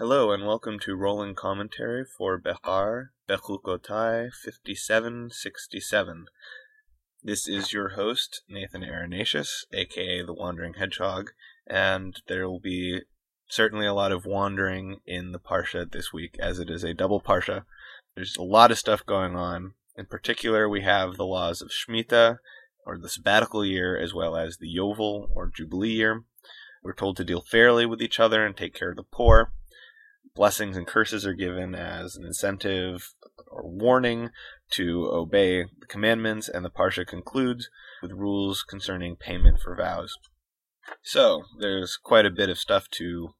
Hello and welcome to Rolling Commentary for Behar Bechukotai 5767. This is your host, Nathan Aranatius, aka the Wandering Hedgehog, and there will be certainly a lot of wandering in the Parsha this week, as it is a double Parsha. There's a lot of stuff going on. In particular, we have the laws of Shmita, or the sabbatical year, as well as the Yovel, or Jubilee year. We're told to deal fairly with each other and take care of the poor. Blessings and curses are given as an incentive or warning to obey the commandments, and the Parsha concludes with rules concerning payment for vows. So, there's quite a bit of stuff to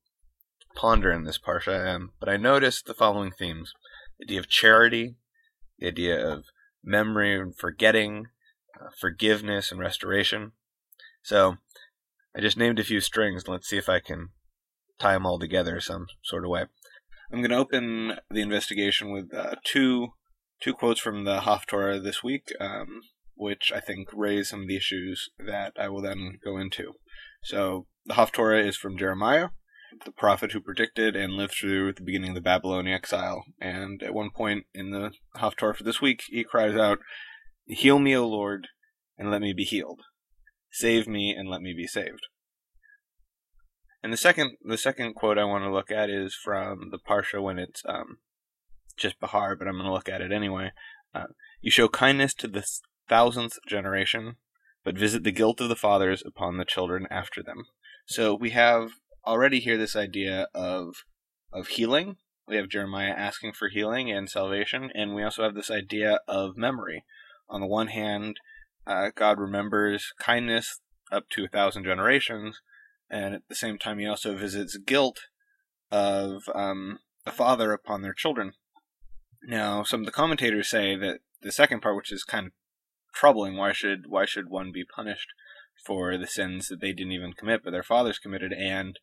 ponder in this Parsha, but I noticed the following themes. The idea of charity, the idea of memory and forgetting, forgiveness and restoration. So, I just named a few strings, and let's see if I can tie them all together some sort of way. I'm going to open the investigation with two quotes from the Haftorah this week, which I think raise some of the issues that I will then go into. So the Haftorah is from Jeremiah, the prophet who predicted and lived through the beginning of the Babylonian exile. And at one point in the Haftorah for this week, he cries out, "Heal me, O Lord, and let me be healed. Save me and let me be saved." And the second quote I want to look at is from the Parsha when it's just Behar, but I'm going to look at it anyway. "You show kindness to the 1000th generation, but visit the guilt of the fathers upon the children after them." So we have already here this idea of healing. We have Jeremiah asking for healing and salvation, and we also have this idea of memory. On the one hand, God remembers kindness up to 1,000 generations, and at the same time, he also visits guilt of a father upon their children. Now, some of the commentators say that the second part, which is kind of troubling, why should one be punished for the sins that they didn't even commit, but their fathers committed? And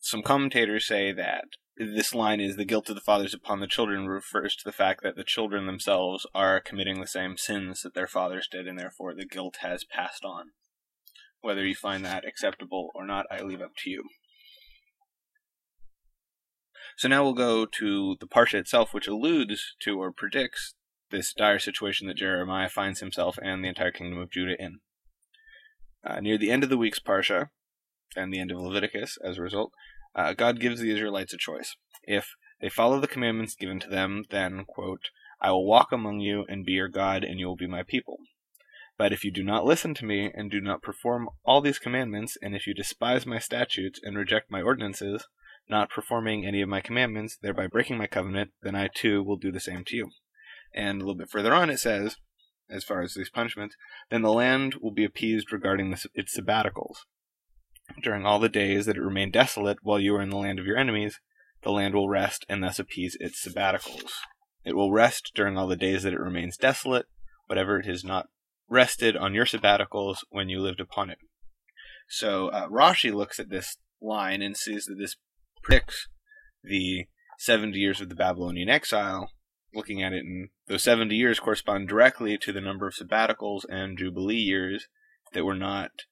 some commentators say that this line is the guilt of the fathers upon the children refers to the fact that the children themselves are committing the same sins that their fathers did, and therefore the guilt has passed on. Whether you find that acceptable or not, I leave up to you. So now we'll go to the Parsha itself, which alludes to or predicts this dire situation that Jeremiah finds himself and the entire kingdom of Judah in. Near the end of the week's Parsha, and the end of Leviticus as a result, God gives the Israelites a choice. If they follow the commandments given to them, then, quote, "I will walk among you and be your God, and you will be my people. But if you do not listen to me and do not perform all these commandments, and if you despise my statutes and reject my ordinances, not performing any of my commandments, thereby breaking my covenant, then I too will do the same to you." And a little bit further on it says, as far as these punishments, "Then the land will be appeased regarding its sabbaticals. During all the days that it remained desolate while you were in the land of your enemies, the land will rest and thus appease its sabbaticals. It will rest during all the days that it remains desolate, whatever it is not rested on your sabbaticals when you lived upon it." So Rashi looks at this line and sees that this predicts the 70 years of the Babylonian exile, looking at it, and those 70 years correspond directly to the number of sabbaticals and jubilee years that were not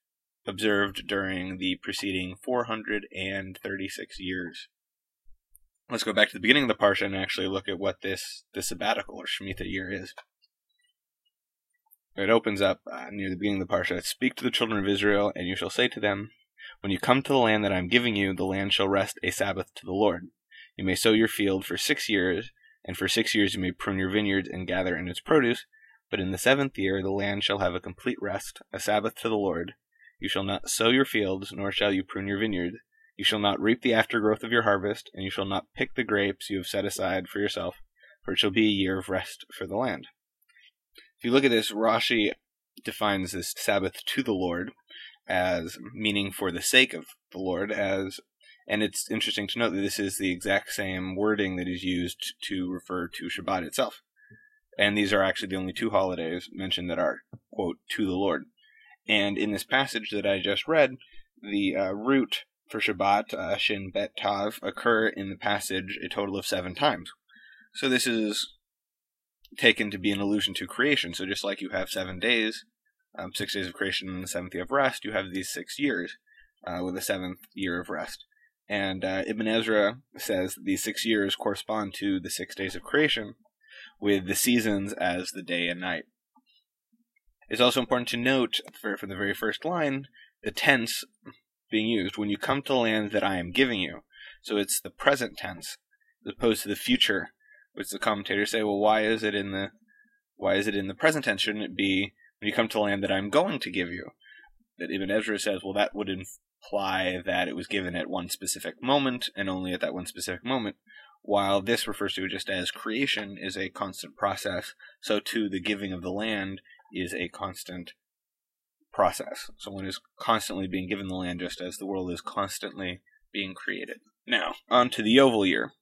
observed during the preceding 436 years. Let's go back to the beginning of the Parsha and actually look at what the sabbatical or Shemitah year is. It opens up near the beginning of the Parsha. "Speak to the children of Israel, and you shall say to them, when you come to the land that I am giving you, the land shall rest a Sabbath to the Lord. You may sow your field for 6 years, and for 6 years you may prune your vineyards and gather in its produce, but in the 7th year the land shall have a complete rest, a Sabbath to the Lord. You shall not sow your fields, nor shall you prune your vineyard. You shall not reap the aftergrowth of your harvest, and you shall not pick the grapes you have set aside for yourself, for it shall be a year of rest for the land." If you look at this, Rashi defines this Sabbath to the Lord as meaning for the sake of the Lord, and it's interesting to note that this is the exact same wording that is used to refer to Shabbat itself. And these are actually the only two holidays mentioned that are, quote, "to the Lord." And in this passage that I just read, the root for Shabbat, Shin Bet Tav, occur in the passage a total of 7 times. So this is taken to be an allusion to creation. So just like you have 7 days, 6 days of creation and the 7th year of rest, you have these 6 years with the 7th year of rest. And Ibn Ezra says that these 6 years correspond to the 6 days of creation, with the seasons as the day and night. It's also important to note, from the very first line, the tense being used, when you come to the land that I am giving you. So it's the present tense, as opposed to the future, which the commentators say, well, why is it in the present tense? Shouldn't it be when you come to the land that I'm going to give you? That Ibn Ezra says, well, that would imply that it was given at one specific moment, and only at that one specific moment, while this refers to it just as creation is a constant process, so too the giving of the land is a constant process. Someone is constantly being given the land just as the world is constantly being created. Now, on to the Yovel year.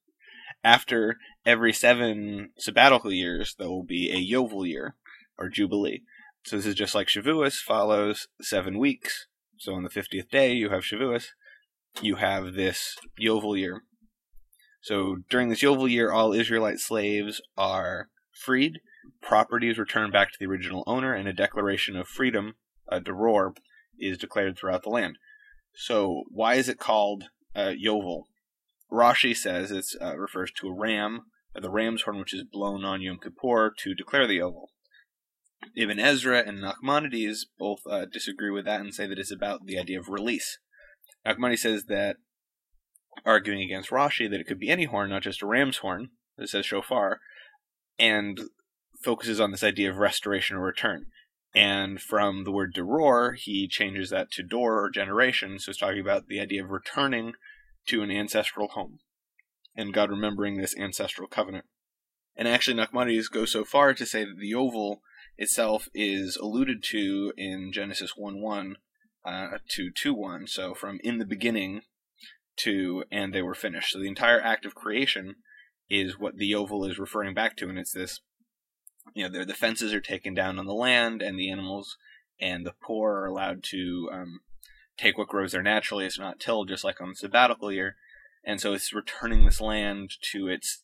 After every 7 sabbatical years, there will be a Yovel year, or Jubilee. So this is just like Shavuos, follows 7 weeks. So on the 50th day, you have Shavuos. You have this Yovel year. So during this Yovel year, all Israelite slaves are freed. Property is returned back to the original owner, and a declaration of freedom, a Deror, is declared throughout the land. So why is it called Yovel? Rashi says it refers to a ram, the ram's horn, which is blown on Yom Kippur to declare the Yovel. Ibn Ezra and Nachmanides both disagree with that and say that it's about the idea of release. Nachmanides says that, arguing against Rashi, that it could be any horn, not just a ram's horn, it says shofar, and focuses on this idea of restoration or return. And from the word deror, he changes that to dor, or generation, so it's talking about the idea of returning to an ancestral home, and God remembering this ancestral covenant. And actually, Nachmanides goes so far to say that the Yovel itself is alluded to in Genesis 1:1 to 2:1, so from in the beginning to and they were finished. So the entire act of creation is what the Yovel is referring back to, and it's this, the fences are taken down on the land, and the animals and the poor are allowed to take what grows there naturally. It's not tilled, just like on the sabbatical year. And so it's returning this land to its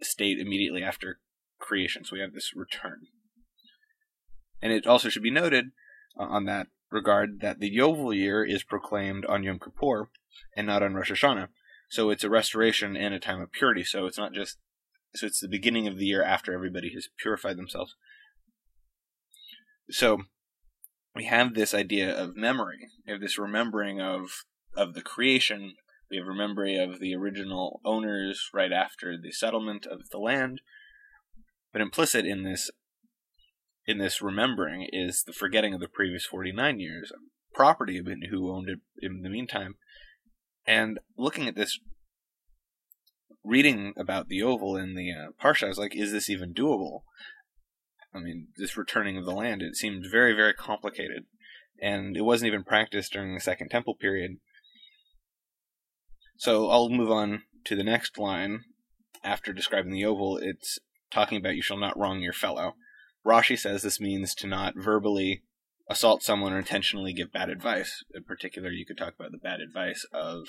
state immediately after creation. So we have this return. And it also should be noted on that regard that the Yovel year is proclaimed on Yom Kippur and not on Rosh Hashanah. So it's a restoration and a time of purity. So it's the beginning of the year after everybody has purified themselves. So we have this idea of memory. We have this remembering of the creation. We have memory of the original owners right after the settlement of the land. But implicit in this remembering is the forgetting of the previous 49 years, property of who owned it in the meantime. And looking at this, reading about the Yovel in the Parsha, I was like, is this even doable? I mean, this returning of the land, it seemed very, very complicated. And it wasn't even practiced during the Second Temple period. So I'll move on to the next line. After describing the Yovel, it's talking about you shall not wrong your fellow. Rashi says this means to not verbally assault someone or intentionally give bad advice. In particular, you could talk about the bad advice of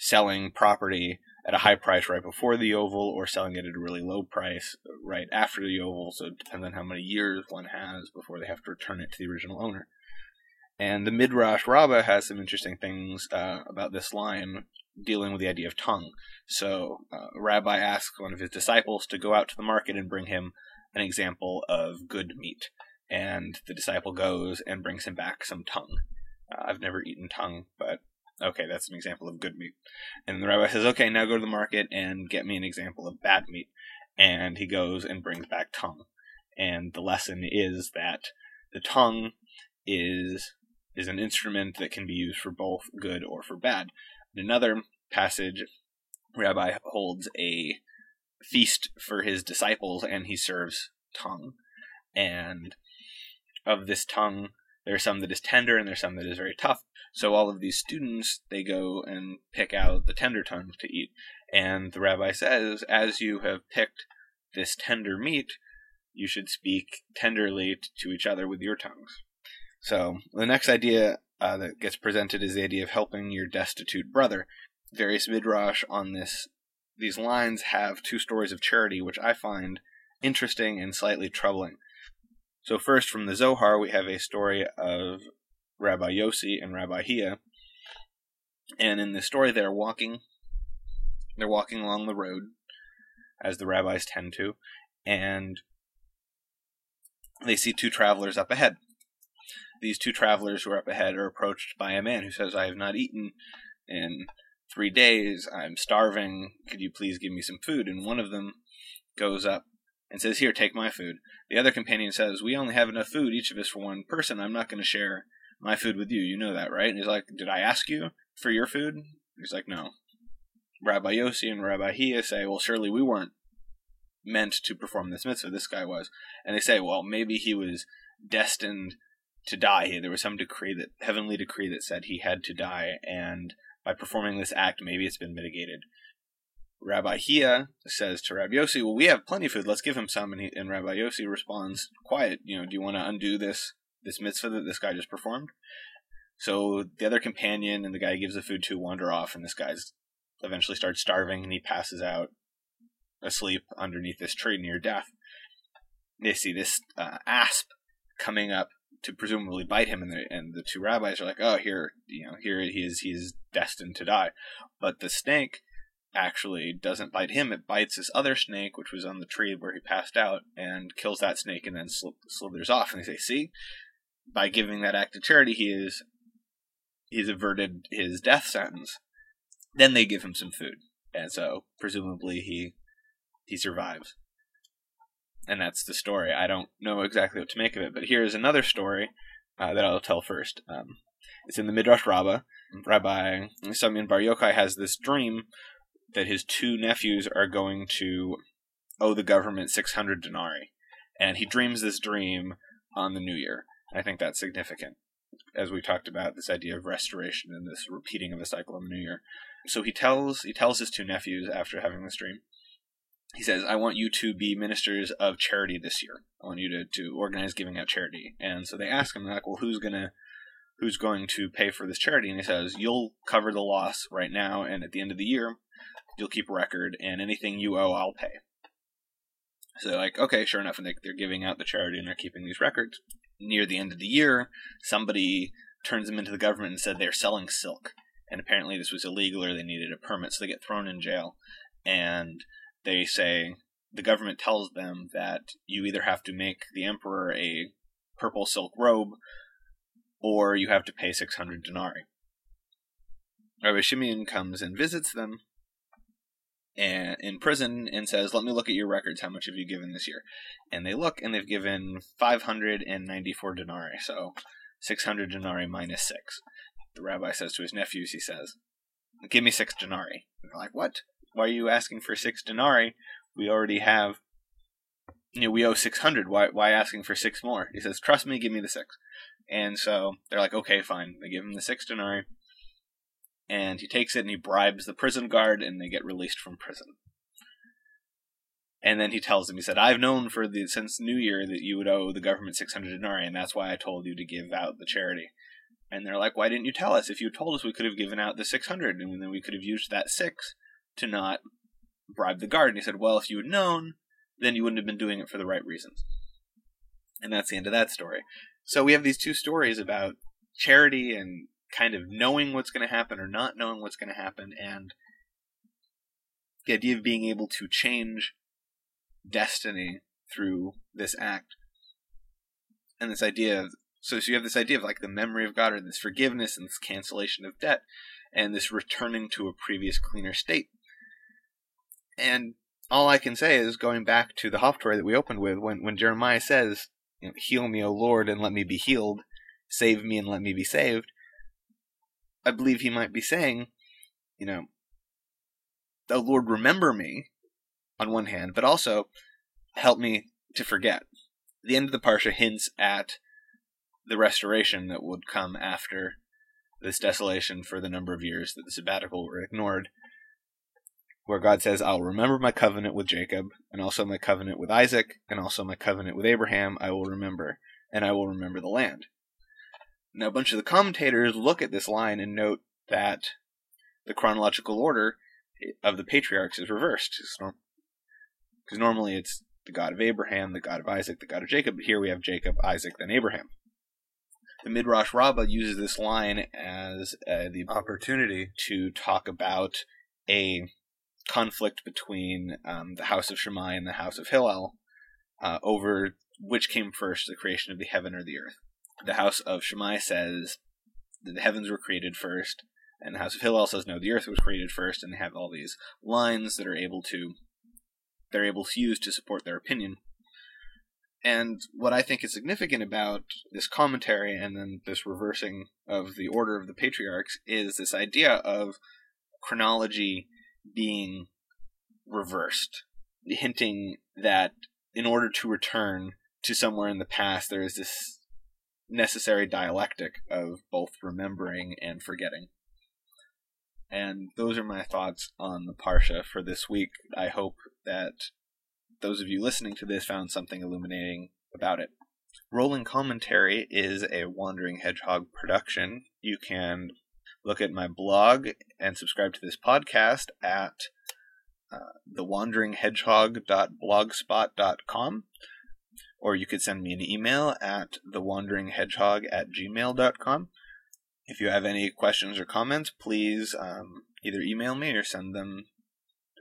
selling property at a high price right before the Yovel, or selling it at a really low price right after the Yovel, so it depends on how many years one has before they have to return it to the original owner. And the Midrash Rabbah has some interesting things about this line dealing with the idea of tongue. So a rabbi asks one of his disciples to go out to the market and bring him an example of good meat, and the disciple goes and brings him back some tongue. I've never eaten tongue, but okay, that's an example of good meat. And the rabbi says, okay, now go to the market and get me an example of bad meat. And he goes and brings back tongue. And the lesson is that the tongue is an instrument that can be used for both good or for bad. In another passage, Rabbi holds a feast for his disciples, and he serves tongue. And of this tongue, there's some that is tender, and there's some that is very tough. So all of these students, they go and pick out the tender tongue to eat. And the rabbi says, as you have picked this tender meat, you should speak tenderly to each other with your tongues. So the next idea that gets presented is the idea of helping your destitute brother. Various midrash on these lines have two stories of charity, which I find interesting and slightly troubling. So first, from the Zohar, we have a story of Rabbi Yossi and Rabbi Hia, And in the story, they're walking along the road, as the rabbis tend to, and they see two travelers up ahead. These two travelers who are up ahead are approached by a man who says, "I have not eaten in 3 days. I'm starving. Could you please give me some food?" And one of them goes up and says, "Here, take my food." The other companion says, "We only have enough food, each of us, for one person. I'm not going to share my food with you. You know that, right?" And he's like, "Did I ask you for your food?" He's like, "No." Rabbi Yossi and Rabbi Hia say, "Well, surely we weren't meant to perform this mitzvah. This guy was." And they say, "Well, maybe he was destined to die. There was some decree, that heavenly decree, that said he had to die, and by performing this act, maybe it's been mitigated." Rabbi Hia says to Rabbi Yossi, "Well, we have plenty of food. Let's give him some." And Rabbi Yossi responds, "Quiet. Do you want to undo this mitzvah that this guy just performed?" So the other companion and the guy he gives the food to wander off, and this guy's eventually starts starving, and he passes out asleep underneath this tree near death. They see this asp coming up to presumably bite him, and the two rabbis are like, "Oh, here he is destined to die." But the snake actually doesn't bite him. It bites this other snake, which was on the tree where he passed out, and kills that snake, and then slithers off. And they say, "See, by giving that act of charity, he's averted his death sentence." Then they give him some food, and so presumably he survives. And that's the story. I don't know exactly what to make of it, but here is another story that I'll tell first. It's in the Midrash Rabbah. Rabbi Simeon Bar Yochai has this dream that his two nephews are going to owe the government 600 denarii, and he dreams this dream on the New Year. I think that's significant, as we talked about this idea of restoration and this repeating of a cycle on the New Year. So he tells his two nephews, after having this dream, he says, "I want you to be ministers of charity this year. I want you to organize giving out charity." And so they ask him, they're like, "Well, who's going to pay for this charity?" And he says, "You'll cover the loss right now, and at the end of the year, you'll keep a record, and anything you owe, I'll pay." So they're like, "Okay, sure enough," and they're giving out the charity, and they're keeping these records. Near the end of the year, somebody turns them into the government and said they're selling silk. And apparently this was illegal, or they needed a permit, so they get thrown in jail. And they say, the government tells them that you either have to make the emperor a purple silk robe, or you have to pay 600 denarii. Rabbi Shimeon comes and visits them in prison and says, "Let me look at your records. How much have you given this year?" And they look, and they've given 594 denarii, so 600 denarii minus 6. The rabbi says to his nephews, he says, "Give me 6 denarii." And they're like, "What? Why are you asking for 6 denarii? We already have, we owe 600. Why asking for 6 more?" He says, "Trust me, give me the 6. And so they're like, "Okay, fine." They give him the 6 denarii, and he takes it and he bribes the prison guard, and they get released from prison. And then he tells them, he said, "I've known since New Year that you would owe the government 600 denarii, and that's why I told you to give out the charity." And they're like, "Why didn't you tell us? If you told us, we could have given out the 600, and then we could have used that 6 to not bribe the guard." And he said, "Well, if you had known, then you wouldn't have been doing it for the right reasons." And that's the end of that story. So we have these two stories about charity and kind of knowing what's going to happen or not knowing what's going to happen, and the idea of being able to change destiny through this act. And this idea of, so you have this idea of like the memory of God, or this forgiveness and this cancellation of debt, and this returning to a previous cleaner state. And all I can say is, going back to the Haftorah that we opened with, when Jeremiah says, "Heal me, O Lord, and let me be healed. Save me and let me be saved," I believe he might be saying, "O Lord, remember me," on one hand, but also help me to forget. The end of the Parsha hints at the restoration that would come after this desolation for the number of years that the sabbatical were ignored, where God says, "I'll remember my covenant with Jacob, and also my covenant with Isaac, and also my covenant with Abraham, I will remember, and I will remember the land." Now, a bunch of the commentators look at this line and note that the chronological order of the patriarchs is reversed, because normally it's the God of Abraham, the God of Isaac, the God of Jacob, but here we have Jacob, Isaac, then Abraham. The Midrash Rabbah uses this line as the opportunity to talk about a conflict between the House of Shammai and the House of Hillel over which came first, the creation of the heaven or the earth. The House of Shammai says that the heavens were created first, and the House of Hillel says, no, the earth was created first, and they have all these lines that they're able to use to support their opinion. And what I think is significant about this commentary and then this reversing of the order of the patriarchs is this idea of chronology being reversed, hinting that in order to return to somewhere in the past, there is this necessary dialectic of both remembering and forgetting. And those are my thoughts on the Parsha for this week. I hope that those of you listening to this found something illuminating about it. Rolling Commentary is a Wandering Hedgehog production. You can look at my blog and subscribe to this podcast at thewanderinghedgehog.blogspot.com, or you could send me an email at thewanderinghedgehog@gmail.com. If you have any questions or comments, please either email me or send them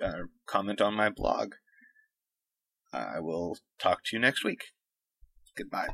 or comment on my blog. I will talk to you next week. Goodbye.